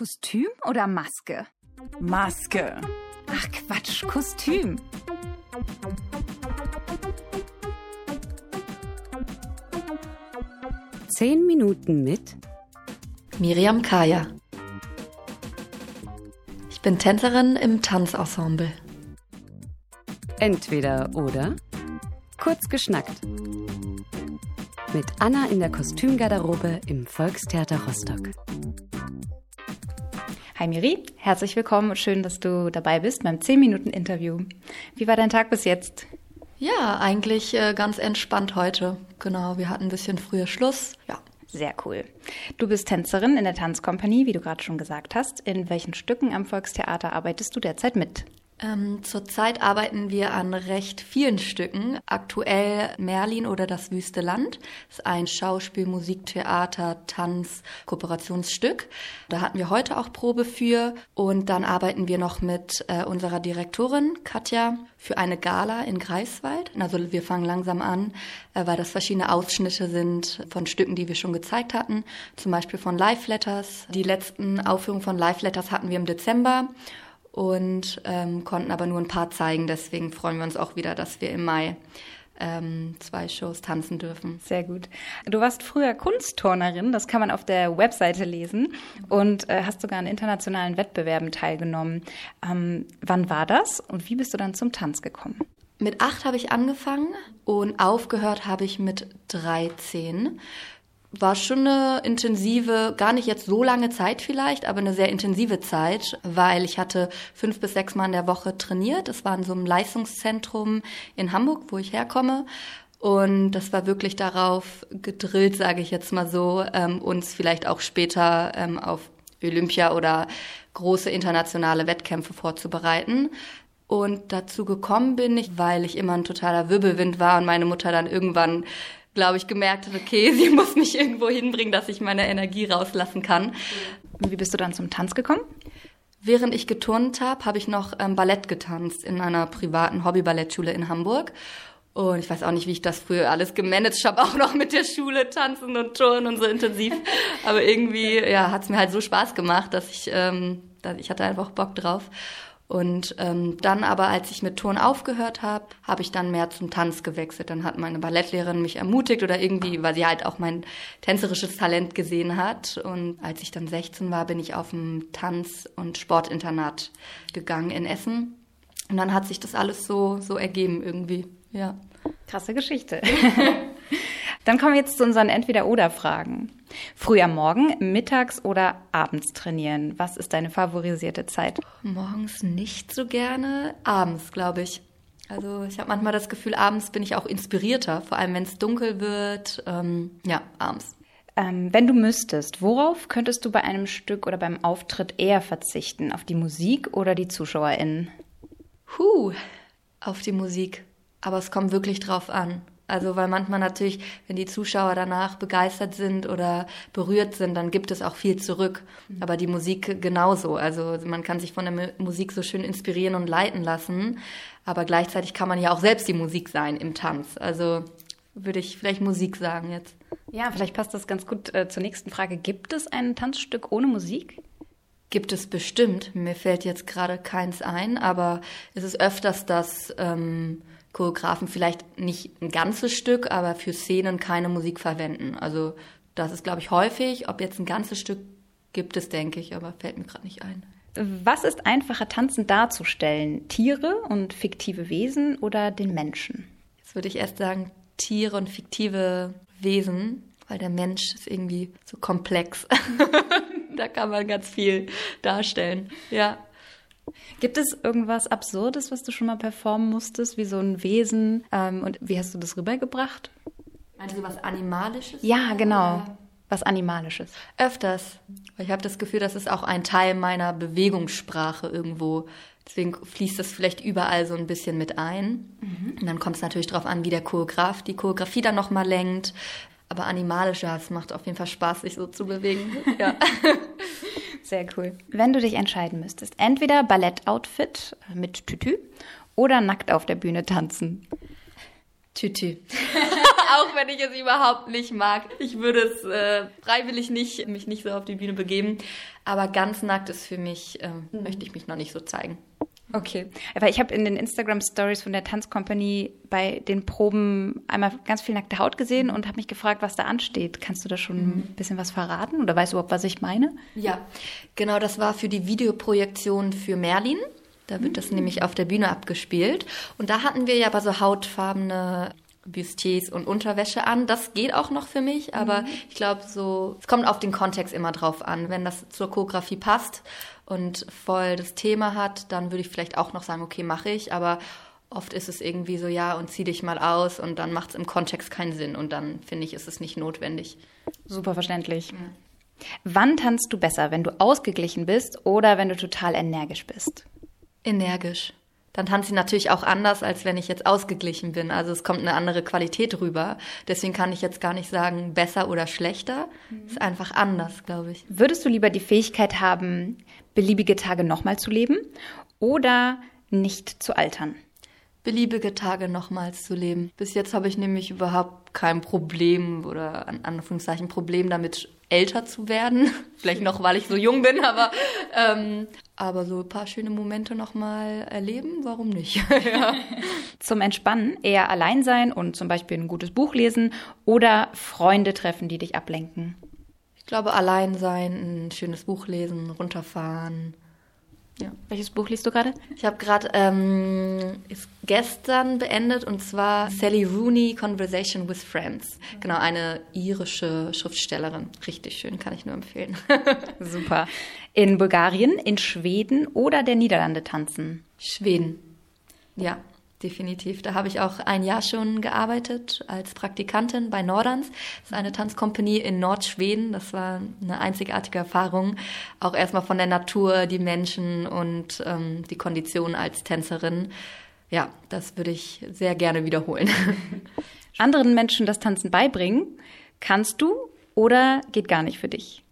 Kostüm oder Maske? Maske. Ach Quatsch, Kostüm. Zehn Minuten mit Miriam Kaya. Ich bin Tänzerin im Tanzensemble. Entweder oder. Kurz geschnackt. Mit Anna in der Kostümgarderobe im Volkstheater Rostock. Hi Miri, herzlich willkommen und schön, dass du dabei bist beim 10-Minuten-Interview. Wie war dein Tag bis jetzt? Ja, eigentlich ganz entspannt heute. Genau, wir hatten ein bisschen früher Schluss. Ja. Sehr cool. Du bist Tänzerin in der Tanzkompanie, wie du gerade schon gesagt hast. In welchen Stücken am Volkstheater arbeitest du derzeit mit? Zurzeit arbeiten wir an recht vielen Stücken. Aktuell Merlin oder das wüste Land. Das ist ein Schauspiel-, Musiktheater-, Tanz-, Kooperationsstück. Da hatten wir heute auch Probe für. Und dann arbeiten wir noch mit unserer Direktorin Katja für eine Gala in Greifswald. Also wir fangen langsam an, weil das verschiedene Ausschnitte sind von Stücken, die wir schon gezeigt hatten. Zum Beispiel von Live Letters. Die letzten Aufführungen von Live Letters hatten wir im Dezember. Und konnten aber nur ein paar zeigen. Deswegen freuen wir uns auch wieder, dass wir im Mai 2 Shows tanzen dürfen. Sehr gut. Du warst früher Kunstturnerin, das kann man auf der Webseite lesen. Und hast sogar an internationalen Wettbewerben teilgenommen. Wann war das und wie bist du dann zum Tanz gekommen? Mit 8 habe ich angefangen und aufgehört habe ich mit 13. War schon eine intensive, gar nicht jetzt so lange Zeit vielleicht, aber eine sehr intensive Zeit, weil ich hatte 5 bis 6 Mal in der Woche trainiert. Es war in so einem Leistungszentrum in Hamburg, wo ich herkomme. Und das war wirklich darauf gedrillt, sage ich jetzt mal so, uns vielleicht auch später auf Olympia oder große internationale Wettkämpfe vorzubereiten. Und dazu gekommen bin ich, weil ich immer ein totaler Wirbelwind war und meine Mutter dann irgendwann, glaube ich, gemerkt habe, okay, sie muss mich irgendwo hinbringen, dass ich meine Energie rauslassen kann. Wie bist du dann zum Tanz gekommen? Während ich geturnt habe, habe ich noch Ballett getanzt in einer privaten Hobbyballettschule in Hamburg. Und ich weiß auch nicht, wie ich das früher alles gemanagt habe, auch noch mit der Schule, tanzen und turnen und so intensiv. Aber irgendwie hat es mir halt so Spaß gemacht, dass ich hatte einfach Bock drauf. Und dann aber, als ich mit Turnen aufgehört habe, habe ich dann mehr zum Tanz gewechselt. Dann hat meine Ballettlehrerin mich ermutigt oder irgendwie, weil sie halt auch mein tänzerisches Talent gesehen hat. Und als ich dann 16 war, bin ich auf ein Tanz- und Sportinternat gegangen in Essen. Und dann hat sich das alles so ergeben irgendwie, ja. Krasse Geschichte. Dann kommen wir jetzt zu unseren Entweder-Oder-Fragen. Früh am Morgen, mittags oder abends trainieren. Was ist deine favorisierte Zeit? Morgens nicht so gerne, abends, glaube ich. Also ich habe manchmal das Gefühl, abends bin ich auch inspirierter, vor allem wenn es dunkel wird. Abends. Wenn du müsstest, worauf könntest du bei einem Stück oder beim Auftritt eher verzichten? Auf die Musik oder die ZuschauerInnen? Auf die Musik. Aber es kommt wirklich drauf an. Also weil manchmal natürlich, wenn die Zuschauer danach begeistert sind oder berührt sind, dann gibt es auch viel zurück. Aber die Musik genauso. Also man kann sich von der Musik so schön inspirieren und leiten lassen. Aber gleichzeitig kann man ja auch selbst die Musik sein im Tanz. Also würde ich vielleicht Musik sagen jetzt. Ja, vielleicht passt das ganz gut zur nächsten Frage. Gibt es ein Tanzstück ohne Musik? Gibt es bestimmt. Mir fällt jetzt gerade keins ein. Aber es ist öfters, dass Choreografen vielleicht nicht ein ganzes Stück, aber für Szenen keine Musik verwenden. Also das ist, glaube ich, häufig. Ob jetzt ein ganzes Stück gibt es, denke ich, aber fällt mir gerade nicht ein. Was ist einfacher, Tanzen darzustellen? Tiere und fiktive Wesen oder den Menschen? Jetzt würde ich erst sagen, Tiere und fiktive Wesen, weil der Mensch ist irgendwie so komplex. Da kann man ganz viel darstellen, ja. Gibt es irgendwas Absurdes, was du schon mal performen musstest, wie so ein Wesen? Und wie hast du das rübergebracht? Meinst du was Animalisches? Ja, genau. Oder? Was Animalisches. Öfters. Ich habe das Gefühl, das ist auch ein Teil meiner Bewegungssprache irgendwo. Deswegen fließt das vielleicht überall so ein bisschen mit ein. Mhm. Und dann kommt es natürlich darauf an, wie der Choreograf die Choreografie dann nochmal lenkt. Aber animalischer, es macht auf jeden Fall Spaß, sich so zu bewegen. Ja. Sehr cool. Wenn du dich entscheiden müsstest, entweder Ballettoutfit mit Tütü oder nackt auf der Bühne tanzen. Tütü. Auch wenn ich es überhaupt nicht mag. Ich würde es freiwillig mich nicht so auf die Bühne begeben. Aber ganz nackt ist für mich, möchte ich mich noch nicht so zeigen. Okay, aber ich habe in den Instagram-Stories von der Tanzcompany bei den Proben einmal ganz viel nackte Haut gesehen und habe mich gefragt, was da ansteht. Kannst du da schon ein bisschen was verraten oder weißt du überhaupt, was ich meine? Ja, genau, das war für die Videoprojektion für Merlin. Da wird das nämlich auf der Bühne abgespielt. Und da hatten wir ja aber so hautfarbene Bustiers und Unterwäsche an. Das geht auch noch für mich, aber ich glaube so, es kommt auf den Kontext immer drauf an. Wenn das zur Choreografie passt und voll das Thema hat, dann würde ich vielleicht auch noch sagen, okay, mache ich, aber oft ist es irgendwie so, ja, und zieh dich mal aus und dann macht es im Kontext keinen Sinn und dann, finde ich, ist es nicht notwendig. Super verständlich. Ja. Wann tanzt du besser, wenn du ausgeglichen bist oder wenn du total energisch bist? Energisch. Dann tanze ich natürlich auch anders, als wenn ich jetzt ausgeglichen bin. Also es kommt eine andere Qualität rüber. Deswegen kann ich jetzt gar nicht sagen, besser oder schlechter. Ist einfach anders, glaube ich. Würdest du lieber die Fähigkeit haben, beliebige Tage nochmal zu leben oder nicht zu altern? Beliebige Tage nochmals zu leben. Bis jetzt habe ich nämlich überhaupt kein Problem oder in Anführungszeichen Problem damit, älter zu werden. Vielleicht noch, weil ich so jung bin, aber so ein paar schöne Momente nochmal erleben, warum nicht? Ja. Zum Entspannen eher allein sein und zum Beispiel ein gutes Buch lesen oder Freunde treffen, die dich ablenken? Ich glaube, allein sein, ein schönes Buch lesen, runterfahren. Ja. Welches Buch liest du gerade? Ich habe gerade ist gestern beendet und zwar Sally Rooney, Conversation with Friends. Genau, eine irische Schriftstellerin. Richtig schön, kann ich nur empfehlen. Super. In Bulgarien, in Schweden oder der Niederlande tanzen? Schweden. Ja, definitiv. Da habe ich auch ein Jahr schon gearbeitet als Praktikantin bei Nordans. Das ist eine Tanzcompany in Nordschweden. Das war eine einzigartige Erfahrung. Auch erstmal von der Natur, die Menschen und die Kondition als Tänzerin. Ja, das würde ich sehr gerne wiederholen. Anderen Menschen das Tanzen beibringen, kannst du oder geht gar nicht für dich?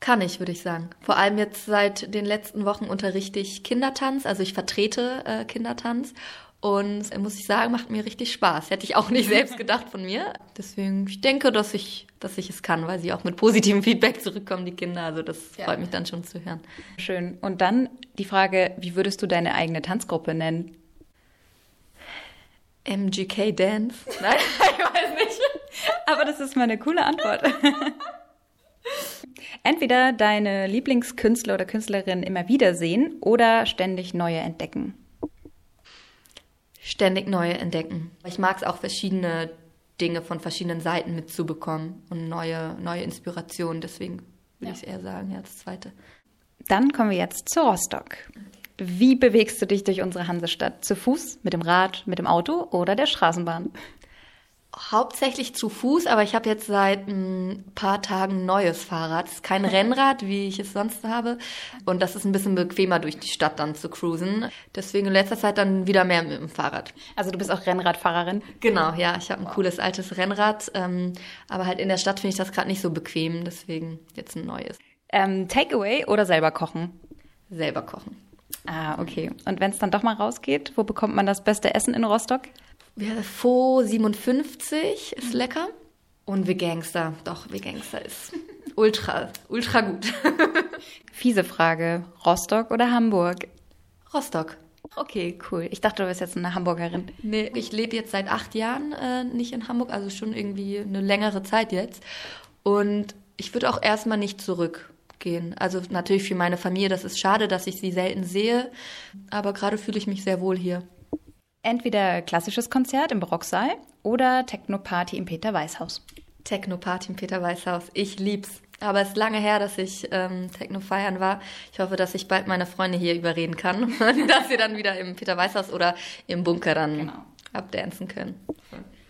Kann ich, würde ich sagen. Vor allem jetzt seit den letzten Wochen unterrichte ich Kindertanz. Also ich vertrete Kindertanz. Und muss ich sagen, macht mir richtig Spaß. Hätte ich auch nicht selbst gedacht von mir. Deswegen, ich denke, dass ich es kann, weil sie auch mit positivem Feedback zurückkommen, die Kinder. Also das freut mich dann schon zu hören. Schön. Und dann die Frage, wie würdest du deine eigene Tanzgruppe nennen? MGK Dance? Nein, ich weiß nicht. Aber das ist mal eine coole Antwort. Entweder deine Lieblingskünstler oder Künstlerin immer wieder sehen oder ständig neue entdecken. Ständig neue entdecken. Ich mag es auch, verschiedene Dinge von verschiedenen Seiten mitzubekommen und neue Inspirationen. Deswegen würde ich eher sagen, das Zweite. Dann kommen wir jetzt zu Rostock. Wie bewegst du dich durch unsere Hansestadt? Zu Fuß, mit dem Rad, mit dem Auto oder der Straßenbahn? Hauptsächlich zu Fuß, aber ich habe jetzt seit ein paar Tagen ein neues Fahrrad. Es ist kein Rennrad, wie ich es sonst habe. Und das ist ein bisschen bequemer, durch die Stadt dann zu cruisen. Deswegen in letzter Zeit dann wieder mehr mit dem Fahrrad. Also du bist auch Rennradfahrerin? Genau, ja. Ich habe ein cooles altes Rennrad. Aber halt in der Stadt finde ich das gerade nicht so bequem. Deswegen jetzt ein neues. Takeaway oder selber kochen? Selber kochen. Ah, okay. Und wenn es dann doch mal rausgeht, wo bekommt man das beste Essen in Rostock? Ja, Faux 57 ist lecker. Und Vegangster. Doch, Vegangster ist ultra gut. Fiese Frage. Rostock oder Hamburg? Rostock. Okay, cool. Ich dachte, du bist jetzt eine Hamburgerin. Nee, ich lebe jetzt seit 8 Jahren nicht in Hamburg, also schon irgendwie eine längere Zeit jetzt. Und ich würde auch erstmal nicht zurückgehen. Also natürlich für meine Familie, das ist schade, dass ich sie selten sehe. Aber gerade fühle ich mich sehr wohl hier. Entweder klassisches Konzert im Barocksaal oder Techno-Party im Peter-Weiß-Haus. Techno-Party im Peter-Weiß-Haus. Ich lieb's. Aber es ist lange her, dass ich Techno feiern war. Ich hoffe, dass ich bald meine Freunde hier überreden kann, dass wir dann wieder im Peter-Weiß-Haus oder im Bunker dann abdancen können.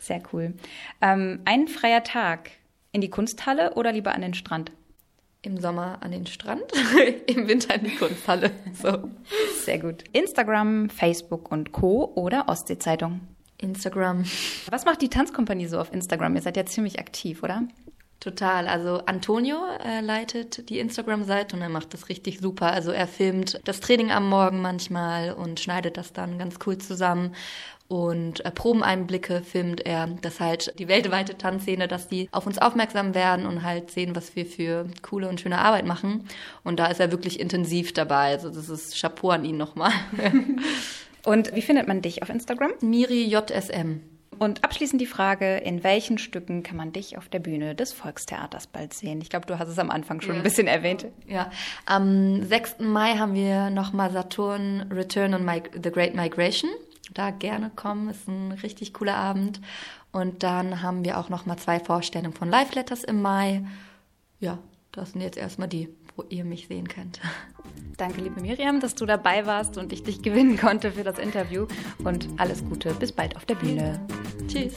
Sehr cool. Ein freier Tag in die Kunsthalle oder lieber an den Strand? Im Sommer an den Strand, im Winter in die Kunsthalle. So. Sehr gut. Instagram, Facebook und Co. oder Ostsee-Zeitung? Instagram. Was macht die Tanzcompany so auf Instagram? Ihr seid ja ziemlich aktiv, oder? Total. Also Antonio leitet die Instagram-Seite und er macht das richtig super. Also er filmt das Training am Morgen manchmal und schneidet das dann ganz cool zusammen. Und Probeneinblicke filmt er, dass halt die weltweite Tanzszene, dass die auf uns aufmerksam werden und halt sehen, was wir für coole und schöne Arbeit machen. Und da ist er wirklich intensiv dabei. Also das ist Chapeau an ihn nochmal. Und wie findet man dich auf Instagram? MiriJSM. Und abschließend die Frage, in welchen Stücken kann man dich auf der Bühne des Volkstheaters bald sehen? Ich glaube, du hast es am Anfang schon ein bisschen erwähnt. Ja, am 6. Mai haben wir nochmal Saturn Return and The Great Migration. Da gerne kommen, ist ein richtig cooler Abend. Und dann haben wir auch nochmal 2 Vorstellungen von Live Letters im Mai. Ja, das sind jetzt erstmal die, wo ihr mich sehen könnt. Danke, liebe Miriam, dass du dabei warst und ich dich gewinnen konnte für das Interview. Und alles Gute, bis bald auf der Bühne. Tschüss.